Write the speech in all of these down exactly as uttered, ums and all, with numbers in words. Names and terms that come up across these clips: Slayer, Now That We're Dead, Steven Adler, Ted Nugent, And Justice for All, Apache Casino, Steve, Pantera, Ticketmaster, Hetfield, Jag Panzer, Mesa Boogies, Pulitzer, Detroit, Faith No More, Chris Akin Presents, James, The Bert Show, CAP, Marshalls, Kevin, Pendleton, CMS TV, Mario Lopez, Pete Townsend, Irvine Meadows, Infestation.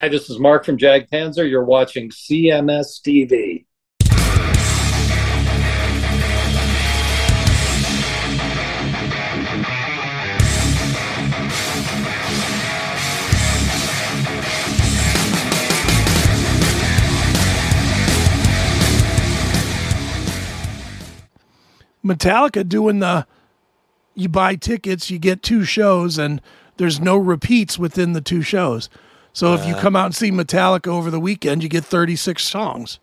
Hi, this is Mark from Jag Panzer. You're watching C M S T V. Metallica doing the, you buy tickets, you get two shows, and there's no repeats within the two shows. So if you come out and see Metallica over the weekend, you get thirty-six songs.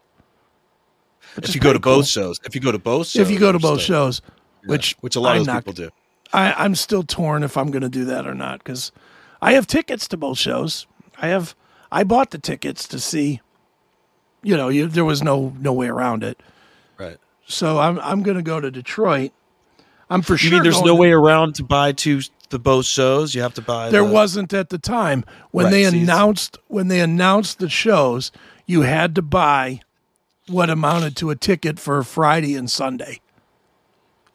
If you go to cool. both shows, if you go to both, shows, if you go to both still, shows, yeah, which which a lot I'm of those not, people do, I, I'm still torn if I'm going to do that or not because I have tickets to both shows. I have I bought the tickets to see. You know, you, there was no no way around it. Right. So I'm I'm going to go to Detroit. I'm for you sure. You mean there's no to, way around to buy two. The both shows you have to buy there the, wasn't at the time when right, they announced when they announced the shows you had to buy what amounted to a ticket for Friday and Sunday.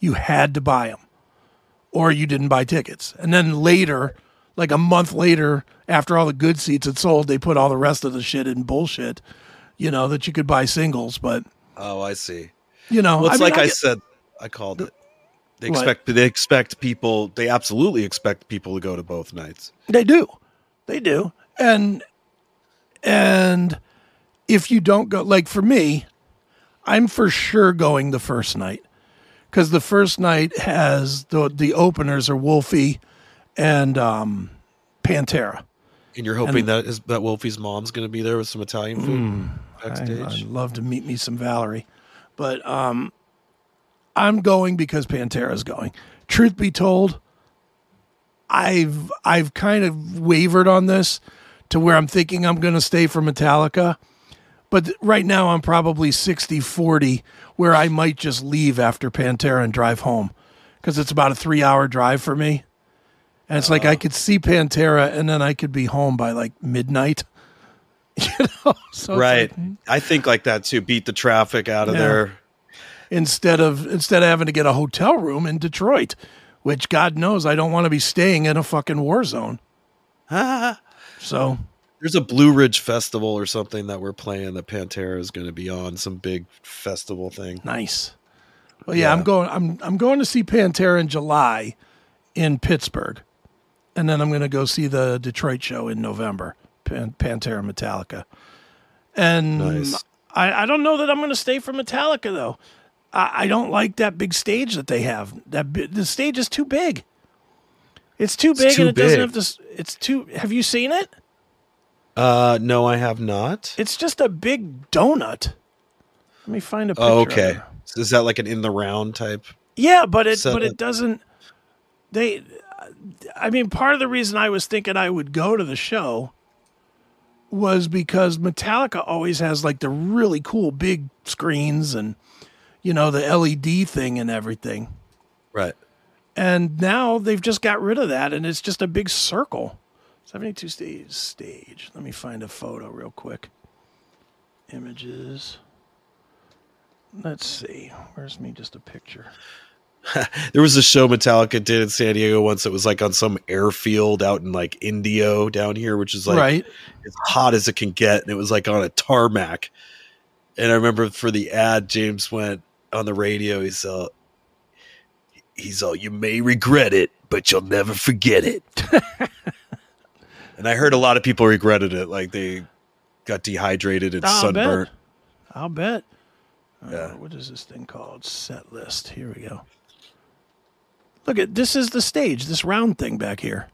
You had to buy them or you didn't buy tickets, and then later, like a month later, after all the good seats had sold, they put all the rest of the shit in bullshit, you know, that you could buy singles. But oh, I see. You know, well, it's I mean, like I, I get, said I called it They expect what? they expect people. They absolutely expect people to go to both nights. They do, they do. And and if you don't go, like for me, I'm for sure going the first night because the first night has the the openers are Wolfie and um, Pantera. And you're hoping and, that is that Wolfie's mom's going to be there with some Italian food mm, backstage. I, I'd love to meet me some Valerie, but. Um, I'm going because Pantera's going. Truth be told, I've I've kind of wavered on this to where I'm thinking I'm going to stay for Metallica. But right now I'm probably sixty forty where I might just leave after Pantera and drive home because it's about a three-hour drive for me. And it's uh, like I could see Pantera and then I could be home by like midnight. You know? So right. Like, hmm. I think like that too. Beat the traffic out of yeah. there. Instead of instead of having to get a hotel room in Detroit, which God knows I don't want to be staying in a fucking war zone. So there's a Blue Ridge festival or something that we're playing that Pantera is going to be on, some big festival thing. Nice. Well, yeah, yeah. I'm going. I'm I'm going to see Pantera in July in Pittsburgh, and then I'm going to go see the Detroit show in November. Pan, Pantera, Metallica, and nice. I I don't know that I'm going to stay for Metallica though. I don't like that big stage that they have. That bi- the stage is too big. It's too big, it's too and it big. doesn't have this. It's too. Have you seen it? Uh, no, I have not. It's just a big donut. Let me find a picture. Oh, okay. So is that like an in the round type? Yeah, but it setup? but it doesn't. They, I mean, part of the reason I was thinking I would go to the show was because Metallica always has like the really cool big screens and. You know, the L E D thing and everything. Right. And now they've just got rid of that, and it's just a big circle. seventy-two stage. stage. Let me find a photo real quick. Images. Let's see. Where's me just a picture? There was a show Metallica did in San Diego once. It was like on some airfield out in like Indio down here, which is like right. as hot as it can get. And it was like on a tarmac. And I remember for the ad, James went, on the radio, he's all, he's all, you may regret it, but you'll never forget it. And I heard a lot of people regretted it. Like they got dehydrated and I'll sunburnt. Bet. I'll bet. Yeah. Uh, what is this thing called? Set list. Here we go. Look at, this is the stage, this round thing back here.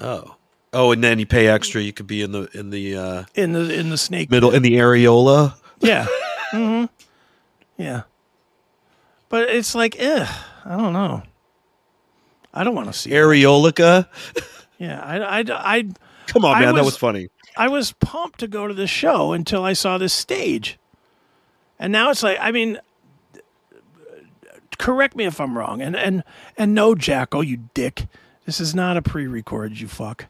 Oh. Oh, and then you pay extra. You could be in the, in the, uh, in the, in the snake middle, in the areola. Yeah. Mm-hmm. Yeah, but it's like, eh, I don't know. I don't want to see areolica. Yeah, I, I, I. Come on, man, was, that was funny. I was pumped to go to the show until I saw this stage, and now it's like, I mean, correct me if I'm wrong, and and and no, Jacko, you dick, this is not a pre-record, you fuck.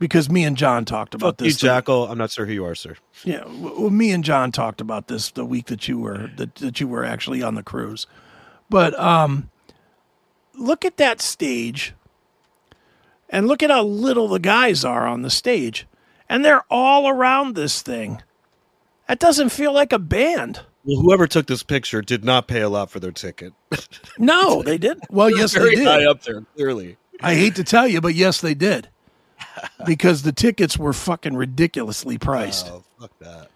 Because me and John talked about Fuck this. You, Jackal. I'm not sure who you are, sir. Yeah, well, me and John talked about this the week that you were that, that you were actually on the cruise. But um, look at that stage, and look at how little the guys are on the stage. and they're all around this thing. That doesn't feel like a band. Well, whoever took this picture did not pay a lot for their ticket. No, they didn't. Well, yes, they did. High up there, clearly. I hate to tell you, but yes, they did. Because the tickets were fucking ridiculously priced. Oh, fuck that.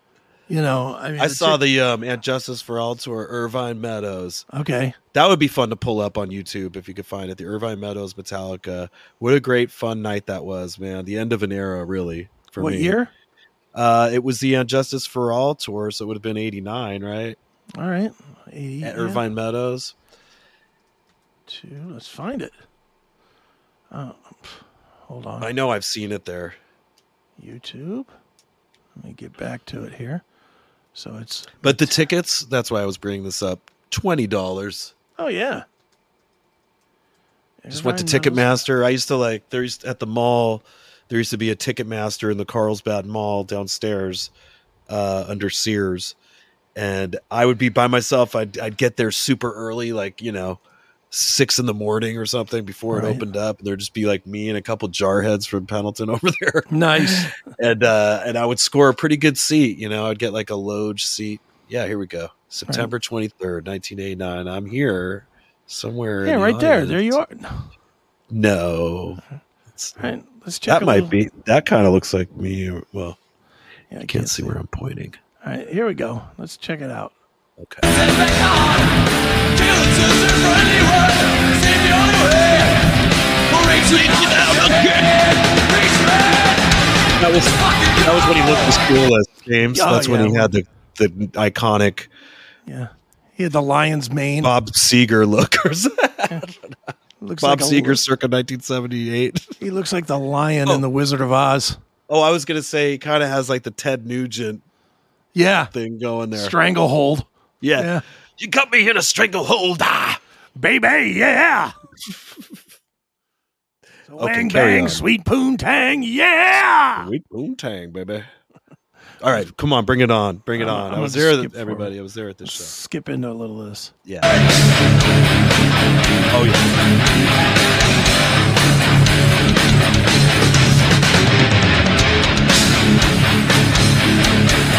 You know, I mean, I the saw t- the um, And Justice for All tour, Irvine Meadows. Okay. That would be fun to pull up on YouTube if you could find it. The Irvine Meadows Metallica. What a great fun night that was, man. The end of an era, really, for what me. What year? Uh, it was the And Justice for All tour, so it would have been eighty-nine, right? All right. eighty, At Irvine yeah. Meadows. Two, let's find it. Oh, hold on. I know I've seen it there. YouTube. Let me get back to it here. So it's but the tickets, that's why I was bringing this up, twenty dollars. Oh yeah. Just went to Ticketmaster. I used to like there's at the mall. There used to be a Ticketmaster in the Carlsbad Mall downstairs uh, under Sears. And I would be by myself. I'd, I'd get there super early, like, you know, six in the morning or something before right. it opened up. And there'd just be like me and a couple jarheads from Pendleton over there. Nice. and uh, and I would score a pretty good seat. You know, I'd get like a loge seat. Yeah, here we go. September twenty-third, nineteen eighty-nine. I'm here somewhere. Yeah, right there. There you are. No. Right, let's check that might little. Be that kind of looks like me. Well, yeah, I can't, can't see, see where I'm pointing. All right, here we go. Let's check it out. Okay. That was that was when he looked as cool as James. Oh, That's yeah. when he had the the iconic. Yeah, he had the lion's mane. Bob Seger lookers. Looks Bob like Seger a, circa nineteen seventy-eight. He looks like the lion oh. in The Wizard of Oz. Oh, I was going to say he kind of has like the Ted Nugent yeah. thing going there. Stranglehold. Yeah. yeah. You got me in a stranglehold. Ah, baby, yeah. so okay, wang bang, on. Sweet poontang, yeah. Sweet poontang, baby. All right, come on, bring it on. Bring it I'm, on. I'm I was there, at, everybody. I was there at this show. Skip into a little of this. Yeah. Oh, yeah.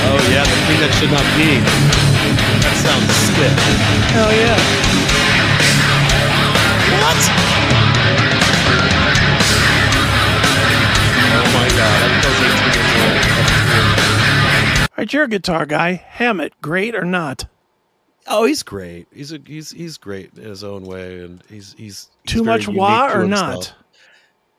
Oh, yeah, the thing that should not be. That sounds stiff. Hell yeah. What? Oh, my God. All right, you're a guitar guy. Hammett, great or not? Oh, he's great. He's a, he's he's great in his own way, and he's he's, he's too much wah or not?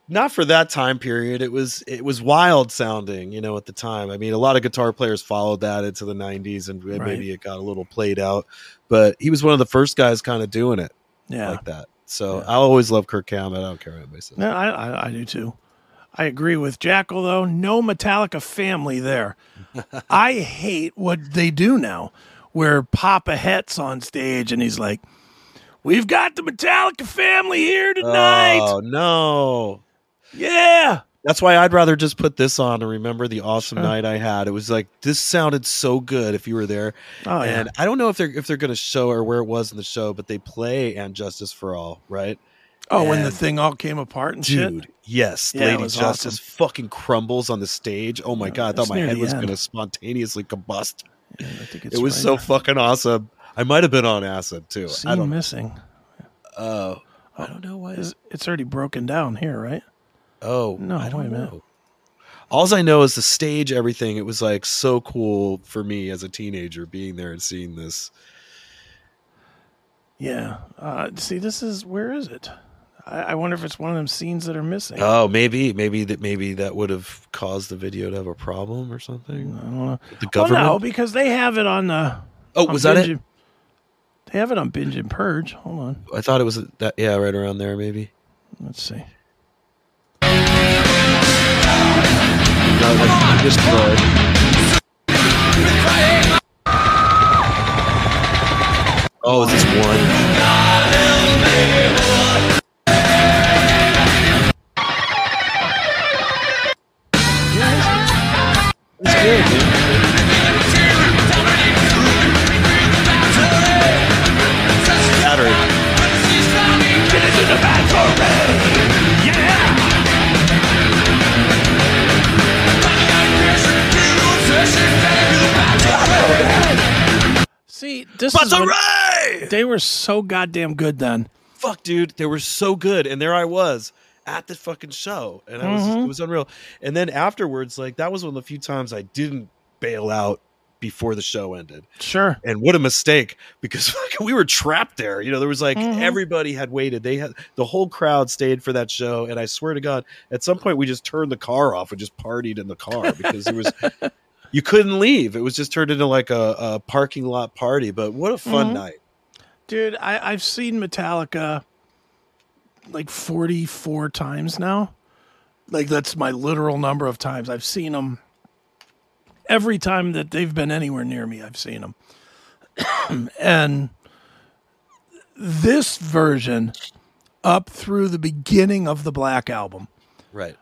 Not for that time period. It was it was wild sounding, you know, at the time. I mean, a lot of guitar players followed that into the nineties, and right. maybe it got a little played out. But he was one of the first guys kind of doing it, yeah, like that. So yeah. I always love Kirk Hammett. I don't care what anybody says. No, I, I I do too. I agree with Jackal, though. No Metallica family there. I hate what they do now, where Papa Het's on stage and he's like, we've got the Metallica family here tonight. Oh, no. Yeah. That's why I'd rather just put this on and remember the awesome sure. night I had. It was like, this sounded so good if you were there. Oh, yeah. And I don't know if they're if they're going to show or where it was in the show, but they play And Justice for All, right? Oh, and when the thing all came apart and dude, shit? Yes. Yeah, Lady Justice awesome. fucking crumbles on the stage. Oh, my yeah, God. I thought my head was going to spontaneously combust. Yeah, I think it's it was right so now. fucking awesome. I might have been on acid, too. Scene I don't missing. Uh, I don't know why. It's, it's already broken down here, right? Oh. No, I don't wait a minute. know. All I know is the stage, everything. It was like so cool for me as a teenager being there and seeing this. Yeah. Uh, see, this is, where is it? I wonder if it's one of them scenes that are missing. Oh, maybe, maybe that, maybe that would have caused the video to have a problem or something. I don't know. The government, well, no, because they have it on the. Oh, on was Binge that it? And, they have it on Binge and Purge. Hold on. I thought it was that. Yeah, right around there, maybe. Let's see. No, just oh, is this one? Good, dude. Battery. Yeah. See, this is when they were so goddamn good then. Fuck, dude, they were so good, and there I was at the fucking show, and I was mm-hmm. it was unreal. And then afterwards, like, that was one of the few times I didn't bail out before the show ended. Sure. And what a mistake, because fucking, we were trapped there. You know, there was like mm-hmm. everybody had waited. They had the whole crowd stayed for that show, and I swear to God, at some point we just turned the car off and just partied in the car because it was. You couldn't leave. It was just turned into like a, a parking lot party. But what a fun mm-hmm. night. Dude, I, I've seen Metallica like forty-four times now. Like, that's my literal number of times. I've seen them every time that they've been anywhere near me. I've seen them. And this version up through the beginning of the Black Album. Right.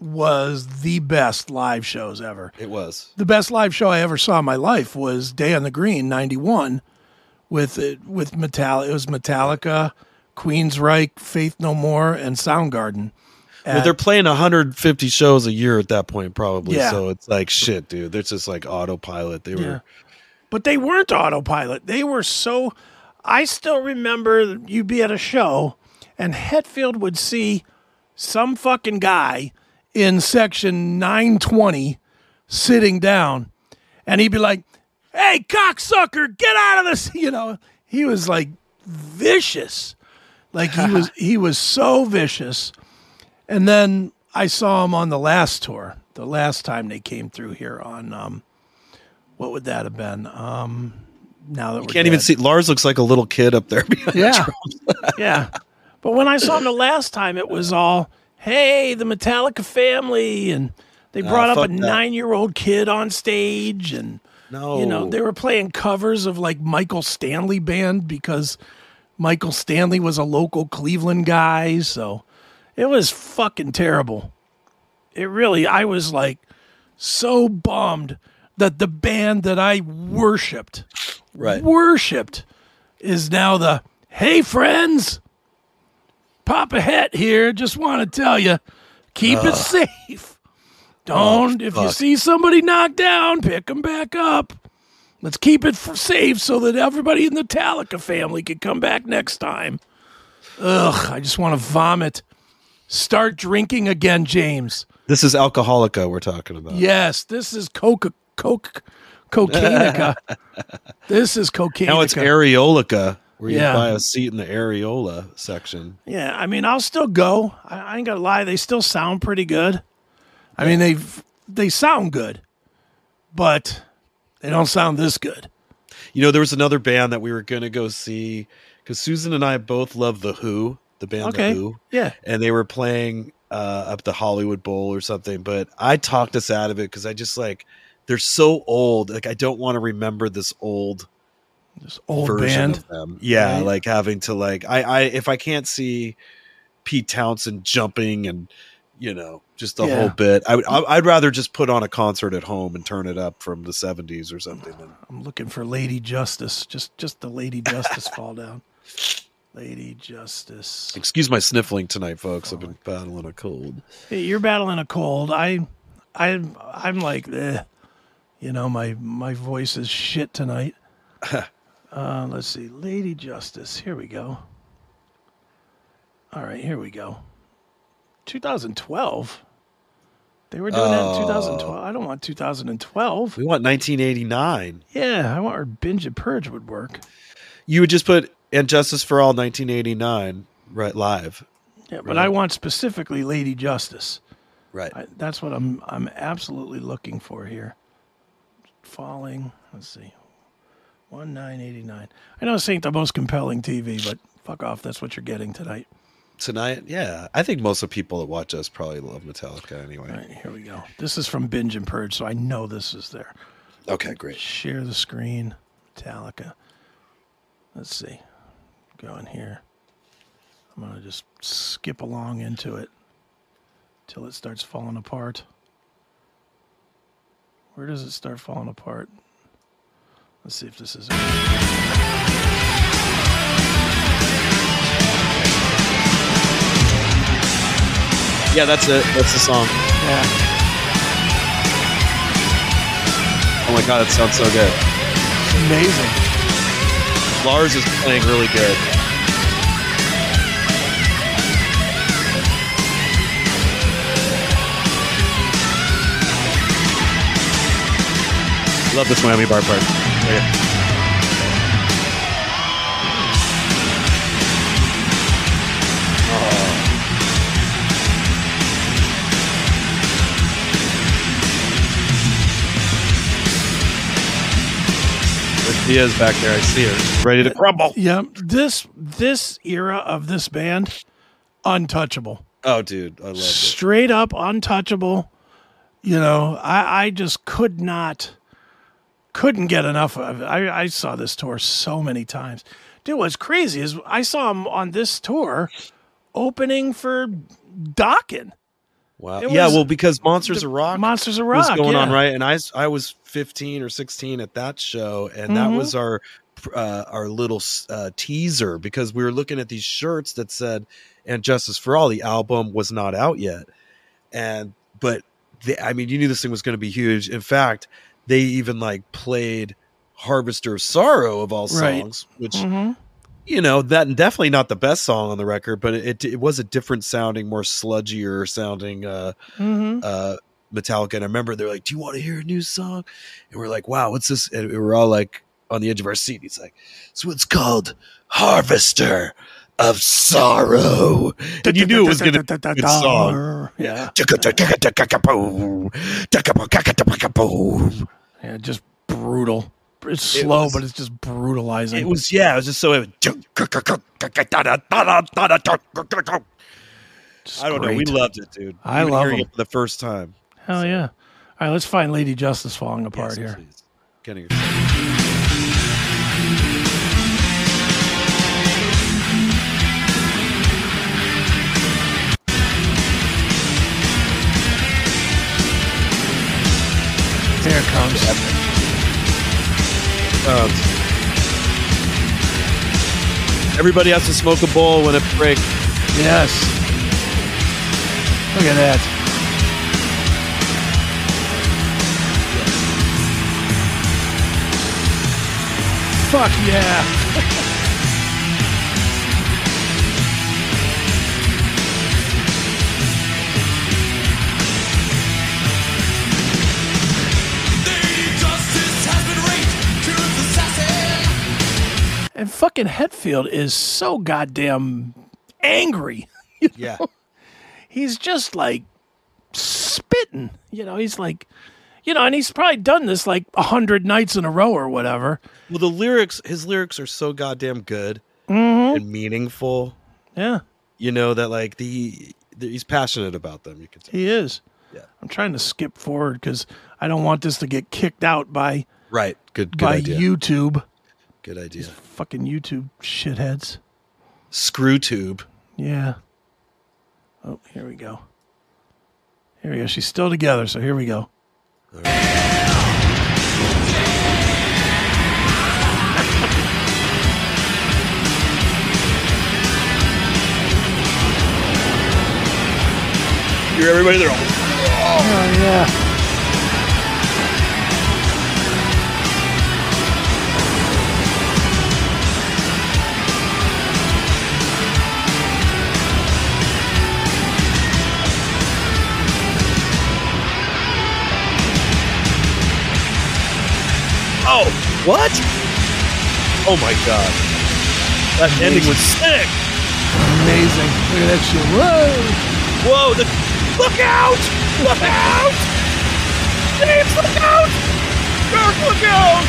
Was the best live shows ever. It was. The best live show I ever saw in my life was Day on the Green, ninety-one, with with Metallica. It was Metallica, Queensryche, Faith No More, and Soundgarden. At, well, they're playing one hundred fifty shows a year at that point, probably. Yeah. So it's like, shit, dude. They're just like autopilot. They were. Yeah. But they weren't autopilot. They were so. I still remember you'd be at a show, and Hetfield would see some fucking guy in section nine twenty sitting down, and he'd be like, hey, cocksucker, get out of this. You know, he was like vicious. Like he was, he was so vicious. And then I saw him on the last tour, the last time they came through here on, um, what would that have been? Um, now that you we're can't dead. Even see, Lars looks like a little kid up there. Yeah. Yeah. But when I saw him the last time, it was all, hey, the Metallica family, and they brought oh, up a that. nine-year-old kid on stage, and no. you know, they were playing covers of like Michael Stanley Band because Michael Stanley was a local Cleveland guy, so it was fucking terrible. It really, I was like so bummed that the band that I worshipped, right, worshipped, is now the hey friends. Papa Het here. Just want to tell you, keep uh, it safe. Don't, oh, if fuck. you see somebody knocked down, pick them back up. Let's keep it for safe so that everybody in the Metallica family can come back next time. Ugh, I just want to vomit. Start drinking again, James. This is Alcoholica we're talking about. Yes, this is Coca, Coca, Cocainica. This is Cocainica. Now it's Areolica. Where you yeah. buy a seat in the areola section. Yeah, I mean, I'll still go. I, I ain't gonna lie, they still sound pretty good. I yeah. mean, they they sound good, but they don't sound this good. You know, there was another band that we were gonna go see because Susan and I both love The Who, the band okay. The Who. Yeah, and they were playing uh, up the Hollywood Bowl or something. But I talked us out of it because I just like they're so old. Like I don't want to remember this old. This old band of them. Yeah, right. Like having to like I, I if I can't see Pete Townsend jumping and you know just the yeah. whole bit, I would I'd rather just put on a concert at home and turn it up from the seventies or something. I'm looking for Lady Justice, just just the Lady Justice fall down. Lady Justice. Excuse my sniffling tonight, folks. Oh, I've been battling a cold. Hey, you're battling a cold. I I I'm like, eh. You know, my my voice is shit tonight. Uh, let's see. Lady Justice. Here we go. All right. Here we go. twenty twelve. They were doing oh. that in two thousand twelve. I don't want two thousand twelve. We want nineteen eighty-nine. Yeah. I want our Binge and Purge would work. You would just put And Justice for All nineteen eighty-nine right live. Yeah. But right. I want specifically Lady Justice. Right. I, that's what I'm, I'm absolutely looking for here. Falling. Let's see. nineteen eighty-nine. I know this ain't the most compelling T V, but fuck off. That's what you're getting tonight. Tonight? Yeah. I think most of the people that watch us probably love Metallica anyway. All right, here we go. This is from Binge and Purge, so I know this is there. Okay, great. Share the screen. Metallica. Let's see. Go in here. I'm going to just skip along into it till it starts falling apart. Where does it start falling apart? Let's see if this is it. Yeah, that's it. That's the song. Yeah. Oh my God, it sounds so good. It's amazing. Lars is playing really good. Love this Miami bar part. Right. He is back there. I see her, ready to crumble. Yeah, this this era of this band, untouchable. Oh, dude, I love it. Straight up untouchable. You know, I, I just could not, couldn't get enough of it. I, I saw this tour so many times. Dude, what's crazy is I saw him on this tour opening for Dokken. Wow. It yeah, well, because Monsters the, of Rock, Monsters of Rock was going yeah. on, right? And I, I was fifteen or sixteen at that show, and mm-hmm. that was our uh, our little uh, teaser, because we were looking at these shirts that said "And Justice for All." The album was not out yet, and but they, I mean, you knew this thing was going to be huge. In fact, they even like played "Harvester of Sorrow" of all songs, right. which. Mm-hmm. You know, that definitely not the best song on the record, but it it was a different sounding, more sludgier sounding uh, mm-hmm. uh, Metallica. And I remember they're like, "Do you want to hear a new song?" And we're like, "Wow, what's this?" And we were all like on the edge of our seat. He's like, "So it's called Harvester of Sorrow." And you knew it was going to be a good song. Yeah. Yeah, just brutal. It's slow, it was, but it's just brutalizing. It was, yeah, it was just so. It was, I don't great. know. We loved it, dude. I love it for the first time. Hell so. yeah! All right, let's find Lady Justice falling apart yes, here. Getting here it comes. Yep. Um, everybody has to smoke a bowl when it breaks. Yes. Look at that. Fuck yeah. And fucking Hetfield is so goddamn angry. You know? Yeah. He's just like spitting. You know, he's like, you know, and he's probably done this like a hundred nights in a row or whatever. Well, the lyrics, his lyrics are so goddamn good mm-hmm. and meaningful. Yeah. You know, that like the, the he's passionate about them. You can tell. He is. Yeah. I'm trying to skip forward because I don't want this to get kicked out by, right. Good, good by idea. YouTube. Good idea. These fucking YouTube shitheads. Screwtube. Yeah. Oh, here we go. Here we go. She's still together, so here we go. All right. You're everybody there. Oh, yeah. Oh, what? Oh, my God. That Amazing. ending was sick. Amazing. Look at that shit. Whoa. Whoa. The, look out. Look out. James, look out. Kirk, look out.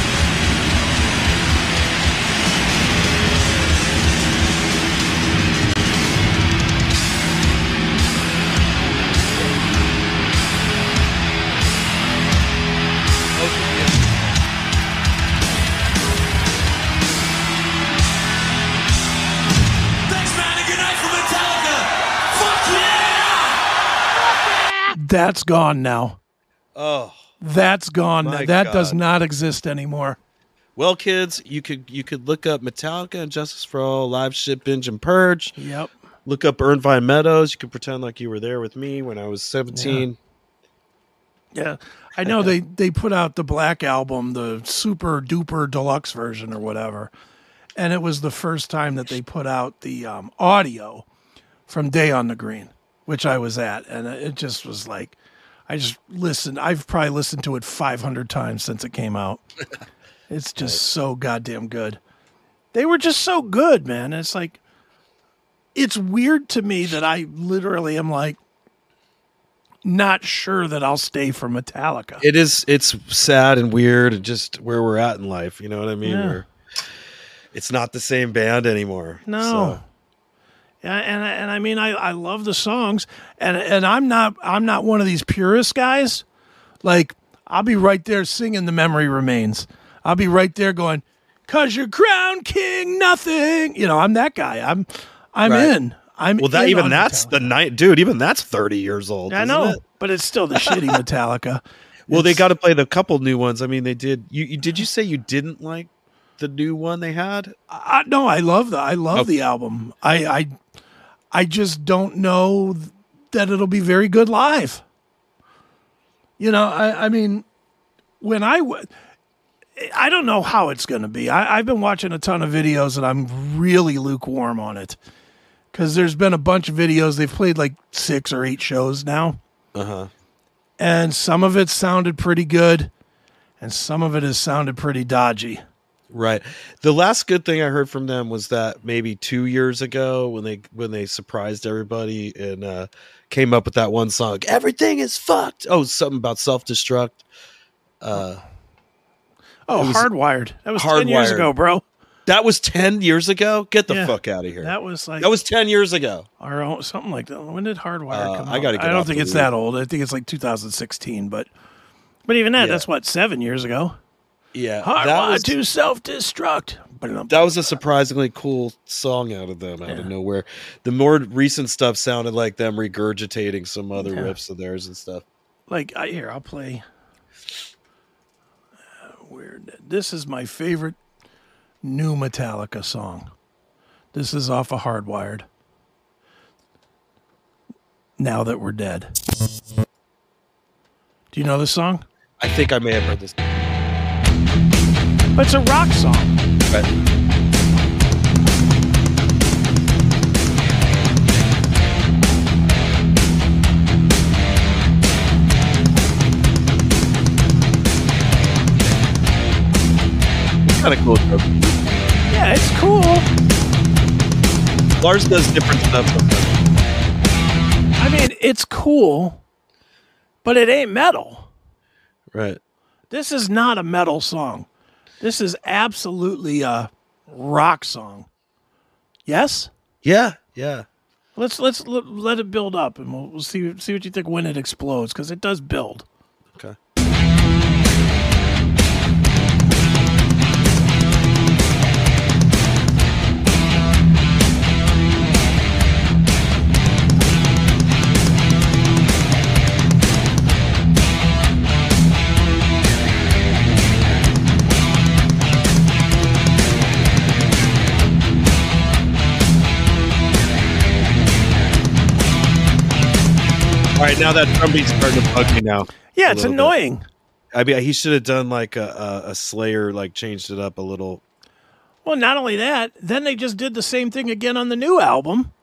That's gone now. Oh, that's gone. That God. does not exist anymore. Well, kids, you could you could look up Metallica and Justice for All live shit, binge and purge. Yep. Look up Irvine Meadows. You can pretend like you were there with me when I was seventeen. Yeah, yeah. I know they they put out the Black Album, the super duper deluxe version or whatever, and it was the first time that they put out the um, audio from Day on the Green, which I was at, and it just was like, I just listened. I've probably listened to it five hundred times since it came out. It's just so goddamn good. They were just so good, man. It's like, it's weird to me that I literally am like, not sure that I'll stay for Metallica. It is, it's sad and weird and just where we're at in life. You know what I mean? Yeah. We're, it's not the same band anymore. No. So. And and I mean, I, I love the songs, and and I'm not I'm not one of these purist guys. Like, I'll be right there singing The Memory Remains. I'll be right there going, "Cause you're crown king, nothing." You know, I'm that guy. I'm I'm right. in. I'm well. That even that's Metallica. the night, dude. Even that's thirty years old. I know, it? But it's still the shitty Metallica. Well, it's, they got to play the couple new ones. I mean, they did. You, you did you say you didn't like the new one they had? I, no, I love the I love okay. the album. I. I I just don't know that it'll be very good live. You know, I, I mean, when I, w- I don't know how it's going to be. I, I've been watching a ton of videos and I'm really lukewarm on it because there's been a bunch of videos. They've played like six or eight shows now. Uh-huh. And some of it sounded pretty good and some of it has sounded pretty dodgy. Right. The last good thing I heard from them was that maybe two years ago when they when they surprised everybody and uh, came up with that one song, "Everything is fucked." Oh, something about self-destruct. Uh, oh, Hardwired. That was hardwired. ten years ago, bro. That was ten years ago? Get the yeah, fuck out of here. That was like that was ten years ago. Or something like that. When did Hardwired uh, come out? I gotta get I don't think it's league. that old. I think it's like two thousand sixteen, but but even that, yeah. that's what, seven years ago. Yeah, that was, to self-destruct. That was a surprisingly cool song out of them, out yeah. of nowhere. The more recent stuff sounded like them regurgitating some other yeah. riffs of theirs and stuff. Like, I, here, I'll play. Uh, weird. This is my favorite new Metallica song. This is off of Hardwired. Now That We're Dead. Do you know this song? I think I may have heard this. But it's a rock song. Right. It's kind of cool. Yeah, it's cool. Lars does different stuff sometimes. I mean, it's cool, but it ain't metal. Right. This is not a metal song. This is absolutely a rock song. Yes? Yeah, yeah. Let's let's let, let it build up, and we'll, we'll see see what you think when it explodes, because it does build. Okay. All right, now that drum beat's starting to bug me now. Yeah, it's annoying. Bit. I mean, he should have done like a, a, a Slayer, like changed it up a little. Well, not only that, then they just did the same thing again on the new album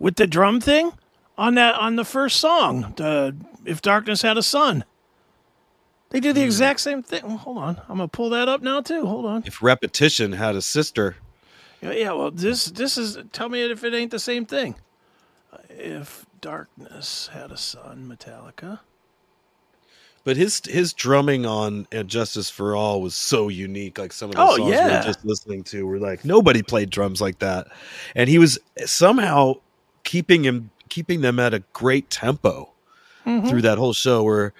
with the drum thing on that on the first song, the, "If Darkness Had a Sun." They did the mm. exact same thing. Well, hold on, I'm gonna pull that up now too. Hold on. If repetition had a sister. Yeah, yeah. Well, this this is. Tell me if it ain't the same thing. If Darkness Had a Sun, Metallica. But his his drumming on "And Justice for All" was so unique. Like some of the oh, songs yeah. we were just listening to were like, nobody played drums like that. And he was somehow keeping him keeping them at a great tempo mm-hmm. through that whole show, where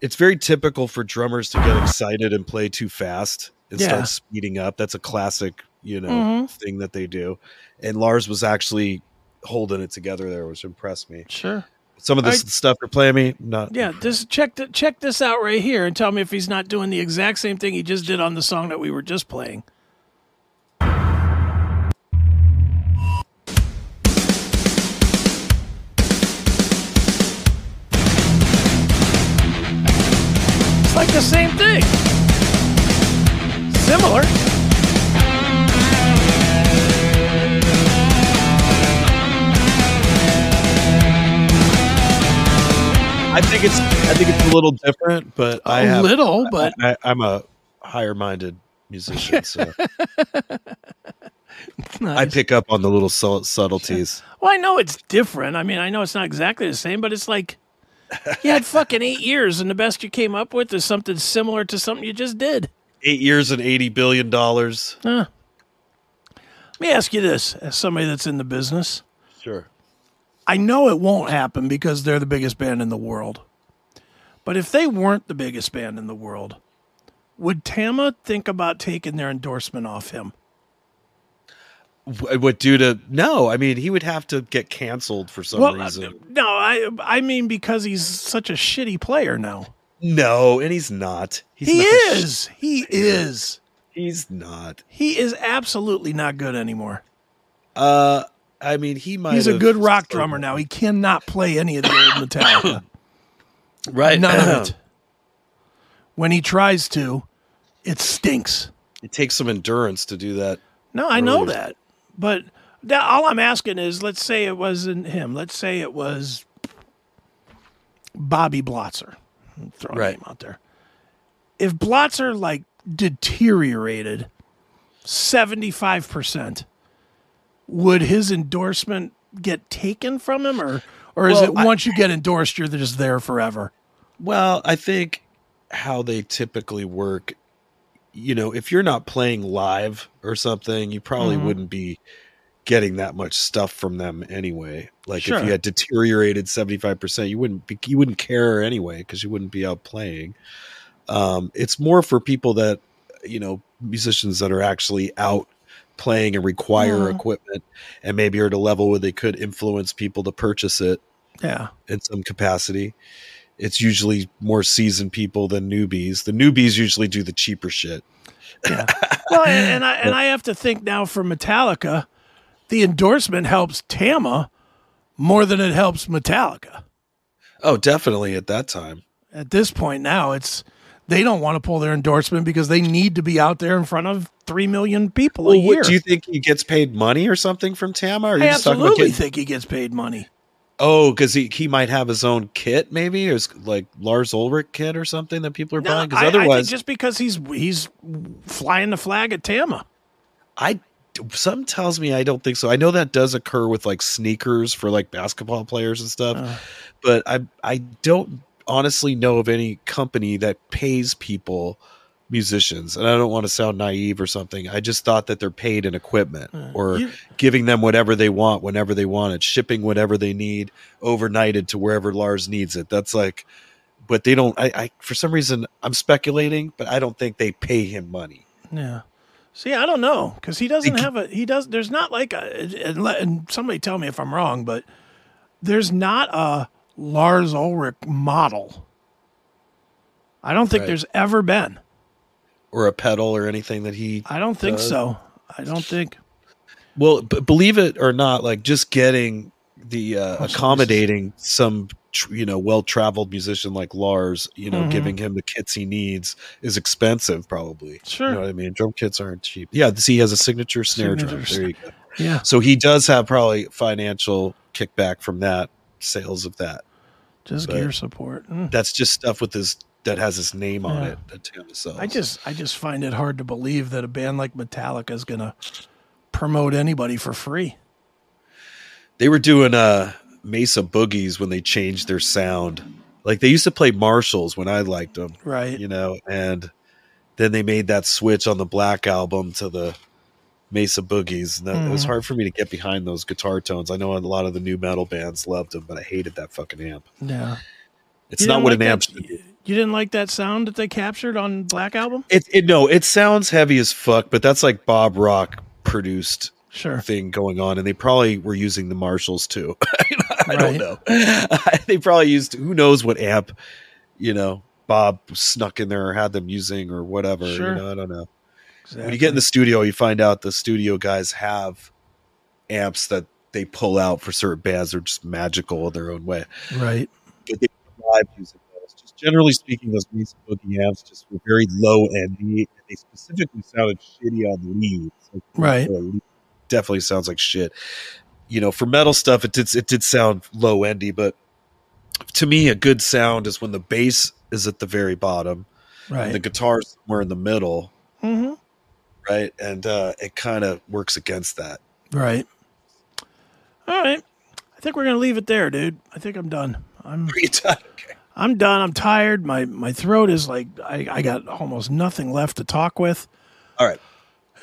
it's very typical for drummers to get excited and play too fast and yeah. start speeding up. That's a classic, you know, mm-hmm. thing that they do. And Lars was actually holding it together there, which impressed me. Sure. Some of this I, stuff you're playing me, not yeah. Just check the, check this out right here and tell me if he's not doing the exact same thing he just did on the song that we were just playing. It's like the same thing. Similar. I think it's I think it's a little different, but a I have, little, but I, I, I'm a higher-minded musician, so nice. I pick up on the little su- subtleties. Well, I know it's different. I mean, I know it's not exactly the same, but it's like you had fucking eight years, and the best you came up with is something similar to something you just did. Eight years and eighty billion dollars. Huh. Let me ask you this, as somebody that's in the business. Sure. I know it won't happen because they're the biggest band in the world. But if they weren't the biggest band in the world, would Tama think about taking their endorsement off him? What, due to no? I mean, he would have to get canceled for some well, reason. No, I I mean because he's such a shitty player now. No, and he's not. He's he not is. He is. He's not. He is absolutely not good anymore. Uh, I mean, he might. He's a good rock started. drummer now. He cannot play any of the old Metallica. Right, none of it. When he tries to, it stinks. It takes some endurance to do that. No, I earlier. know that. But that, all I'm asking is, let's say it wasn't him. Let's say it was Bobby Blotzer. Throw right. him out there. If Blotzer, like, deteriorated seventy-five percent, would his endorsement get taken from him? Or, or well, is it once I, you get endorsed, you're just there forever? Well, I think how they typically work, you know, if you're not playing live or something, you probably mm-hmm. wouldn't be getting that much stuff from them anyway. Like sure. if you had deteriorated seventy-five percent, you wouldn't be, you wouldn't care anyway, because you wouldn't be out playing. Um, it's more for people that, you know, musicians that are actually out playing and require yeah. equipment and maybe are at a level where they could influence people to purchase it. Yeah. In some capacity. It's usually more seasoned people than newbies. The newbies usually do the cheaper shit. Yeah. Well, and, and I and I have to think now for Metallica, the endorsement helps Tama more than it helps Metallica. Oh, definitely at that time. At this point now, it's they don't want to pull their endorsement because they need to be out there in front of three million people well, a year. What, do you think he gets paid money or something from Tama? Or are you I just absolutely talking about getting- think he gets paid money. Oh, because he, he might have his own kit, maybe, or like Lars Ulrich kit or something that people are no, buying. Because otherwise, I think just because he's he's flying the flag at Tama, I something tells me I don't think so. I know that does occur with like sneakers for like basketball players and stuff, uh, but I I don't honestly know of any company that pays people musicians. And I don't want to sound naive or something. I just thought that they're paid in equipment or you, giving them whatever they want, whenever they want it, shipping whatever they need, overnighted to wherever Lars needs it. That's like, but they don't, I, I for some reason I'm speculating, but I don't think they pay him money. Yeah. See, I don't know. Cause he doesn't they, have a, he does, there's not like a, and, and somebody tell me if I'm wrong, but there's not a Lars Ulrich model. I don't think right. there's ever been. Or a pedal or anything that he... I don't think does. so. I don't think... Well, b- believe it or not, like just getting the... Uh, oh, accommodating geez. some, tr- you know, well-traveled musician like Lars, you know, mm-hmm. giving him the kits he needs is expensive probably. Sure. You know what I mean? Drum kits aren't cheap. Yeah, see, he has a signature snare signature drum. Sn- there you go. Yeah. So he does have probably financial kickback from that, sales of that. Just but gear support. Mm. That's just stuff with his... that has his name on yeah. it. That I just, I just find it hard to believe that a band like Metallica is going to promote anybody for free. They were doing uh Mesa Boogies when they changed their sound. Like they used to play Marshalls when I liked them. Right. You know, and then they made that switch on the Black Album to the Mesa Boogies. And that, mm. it was hard for me to get behind those guitar tones. I know a lot of the new metal bands loved them, but I hated that fucking amp. Yeah. It's you not what like an amp should be. You didn't like that sound that they captured on Black Album? It, it no, it sounds heavy as fuck, but that's like Bob Rock produced sure. thing going on, and they probably were using the Marshalls too. I right. don't know. They probably used who knows what amp, you know, Bob snuck in there or had them using or whatever. Sure. You know, I don't know. Exactly. When you get in the studio, you find out the studio guys have amps that they pull out for certain bands. They're just magical in their own way, right? But they live music. Generally speaking, those Mesa Boogie amps just were very low end. They specifically sounded shitty on the leads. Like, right. Lead definitely sounds like shit. You know, for metal stuff, it did, it did sound low endy, but to me, a good sound is when the bass is at the very bottom, right, and the guitar's somewhere in the middle, mm-hmm, right, and uh, it kind of works against that, right. All right, I think we're gonna leave it there, dude. I think I'm done. I'm. Are you done? Okay. I'm done. I'm tired. My my throat is like I, I got almost nothing left to talk with. All right.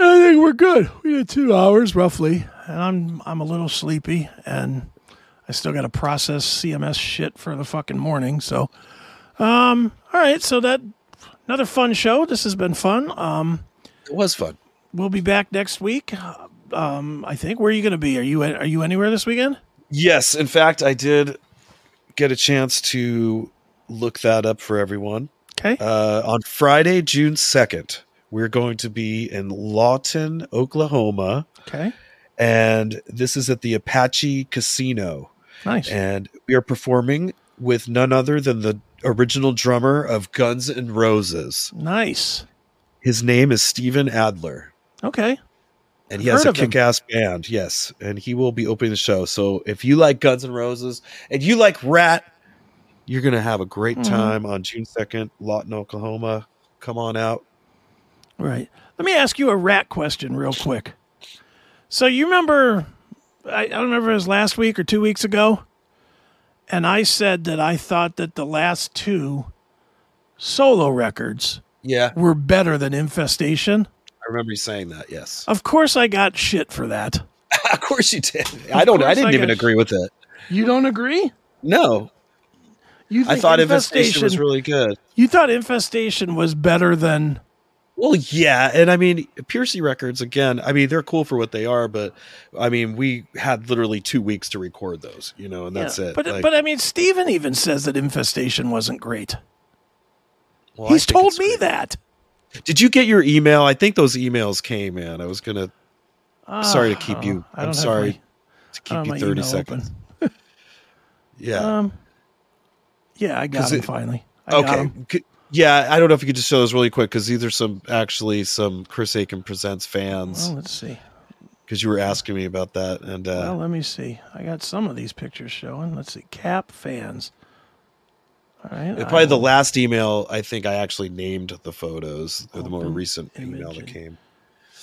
I think we're good. We did two hours roughly, and I'm I'm a little sleepy, and I still got to process C M S shit for the fucking morning. So, um, all right. So that another fun show. This has been fun. Um, it was fun. We'll be back next week. Um, I think. Where are you going to be? Are you are you anywhere this weekend? Yes. In fact, I did get a chance to look that up for everyone. Okay. Uh, on Friday, June second, we're going to be in Lawton, Oklahoma. Okay. And this is at the Apache Casino. Nice. And we are performing with none other than the original drummer of Guns N' Roses. Nice. His name is Steven Adler. Okay. And he I've has a kick-ass band, yes. And he will be opening the show. So if you like Guns N' Roses and you like Rat, you're going to have a great mm-hmm. time on June second, Lawton, Oklahoma. Come on out. Right. Let me ask you a Rat question real quick. So you remember, I, I don't remember if it was last week or two weeks ago, and I said that I thought that the last two solo records yeah. were better than Infestation. I remember you saying that, yes. Of course I got shit for that. Of course you did. Of I don't I didn't I even agree shit. with it. You don't agree? No. You think I thought Infestation, Infestation was really good. You thought Infestation was better than... Well, yeah, and I mean, Piercy Records, again, I mean, they're cool for what they are, but, I mean, we had literally two weeks to record those, you know, and that's yeah, it. But, like, but I mean, Steven even says that Infestation wasn't great. Well, He's told me great. that. Did you get your email? I think those emails came, man. I was going to... Uh, sorry to keep you... I'm sorry my, to keep you thirty seconds. yeah. Um, yeah, I got them it, finally. I okay. Got him. C- Yeah, I don't know if you could just show those really quick because these are some actually some Chris Akin Presents fans. Well, let's see. Because you were asking me about that, and uh, well, let me see. I got some of these pictures showing. Let's see, Cap fans. All right, probably the last email. I think I actually named the photos, or the more recent imaging. email that came.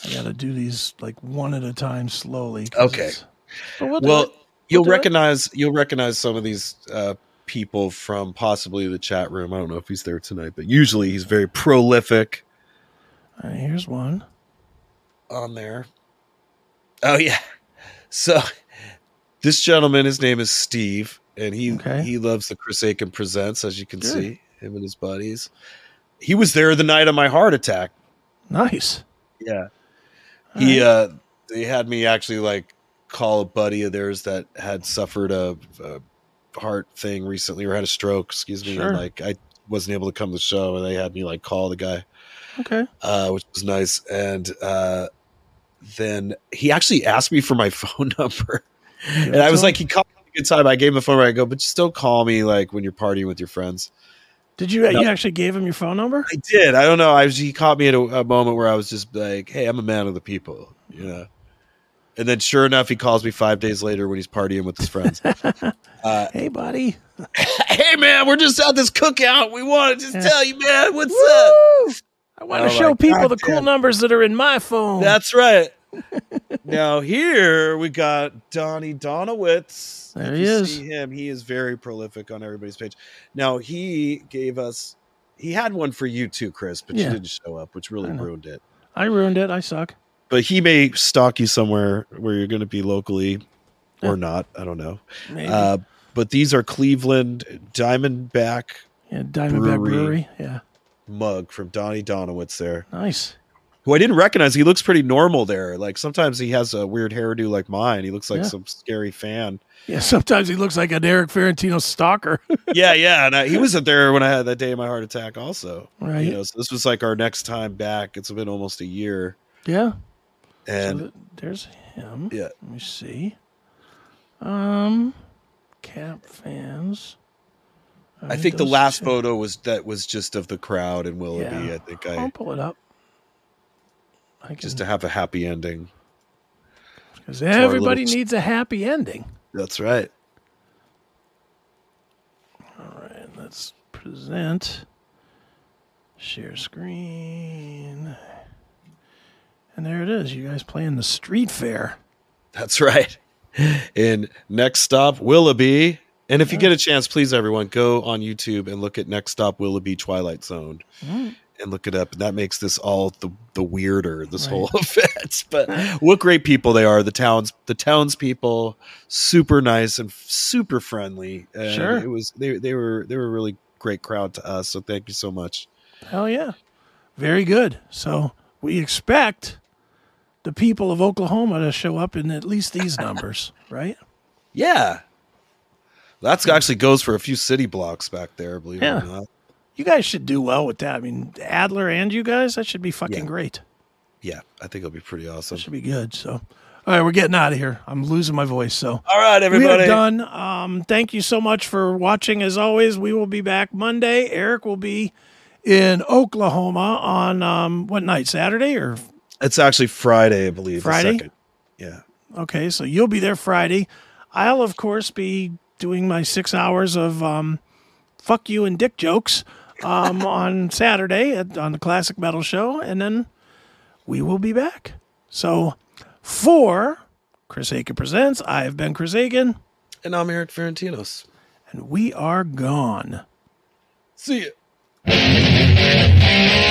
I got to do these like one at a time slowly. Okay. We'll, well you'll we'll recognize you'll recognize some of these. Uh, people from possibly the chat room. I don't know if he's there tonight, but usually he's very prolific. Uh, here's one on there. Oh yeah. So this gentleman, his name is Steve, and he okay. he loves the Chris Akin Presents, as you can Good. see, him and his buddies. He was there the night of my heart attack. Nice. Yeah. All he right. uh they had me actually like call a buddy of theirs that had suffered a, a heart thing recently or had a stroke, excuse me, sure. and like I wasn't able to come to the show, and they had me like call the guy, okay uh which was nice. And uh then he actually asked me for my phone number, yeah, and I was like, he called me at a good time. I gave him the phone number. I go, but just don't call me like when you're partying with your friends. Did you no. you actually gave him your phone number? I did. I don't know. I was, he caught me at a, a moment where I was just like, hey, I'm a man of the people, you know. And then sure enough, he calls me five days later when he's partying with his friends. Uh, hey, buddy. Hey, man, we're just at this cookout. We want to just yeah. tell you, man, what's Woo! up? I want oh, to show people God the damn. cool numbers that are in my phone. That's right. Now here we got Donnie Donowitz. There if he you is. See him. He is very prolific on everybody's page. Now he gave us, he had one for you too, Chris, but yeah. you didn't show up, which really ruined it. I ruined it. I suck. But he may stalk you somewhere where you're going to be locally or not. I don't know. Uh, but these are Cleveland Diamondback, yeah, Diamondback Brewery, Brewery. Yeah. mug from Donnie Donowitz there. Nice. Who I didn't recognize. He looks pretty normal there. Like sometimes he has a weird hairdo like mine. He looks like yeah. some scary fan. Yeah, sometimes he looks like an Eric Ferrantino stalker. yeah, yeah. And I, he wasn't there when I had that day of my heart attack also. Right. You know, so this was like our next time back. It's been almost a year. Yeah. And so there's him. Yeah. Let me see. Um, Cap fans. I, I think the last two. photo was that was just of the crowd in Willoughby. Yeah. I think I. I'll pull it up. I can, just to have a happy ending. Because everybody little... needs a happy ending. That's right. Let's present, share screen. And there it is. You guys playing the street fair. That's right. And next stop, Willoughby. And if you get a chance, please, everyone, go on YouTube and look at Next Stop Willoughby Twilight Zone right. and look it up. That makes this all the, the weirder, this right. whole event. But what great people they are. The towns, the townspeople, super nice and super friendly. And sure. It was, they, they were, they were a really great crowd to us. So thank you so much. Hell yeah. Very good. So we expect the people of Oklahoma to show up in at least these numbers, right? Yeah. That actually goes for a few city blocks back there, believe yeah. it or not. You guys should do well with that. I mean, Adler and you guys, that should be fucking yeah. great. Yeah, I think it'll be pretty awesome. That should be good. So, all right, we're getting out of here. I'm losing my voice. So, all right, everybody. We're done. Um, thank you so much for watching. As always, we will be back Monday. Eric will be in Oklahoma on um, what night? Saturday or? It's actually Friday, I believe. Friday? The second. Yeah. Okay, so you'll be there Friday. I'll, of course, be doing my six hours of um, fuck you and dick jokes um, on Saturday at, on the Classic Metal Show. And then we will be back. So for Chris Akin Presents, I have been Chris Akin. And I'm Eric Ferentinos. And we are gone. See ya.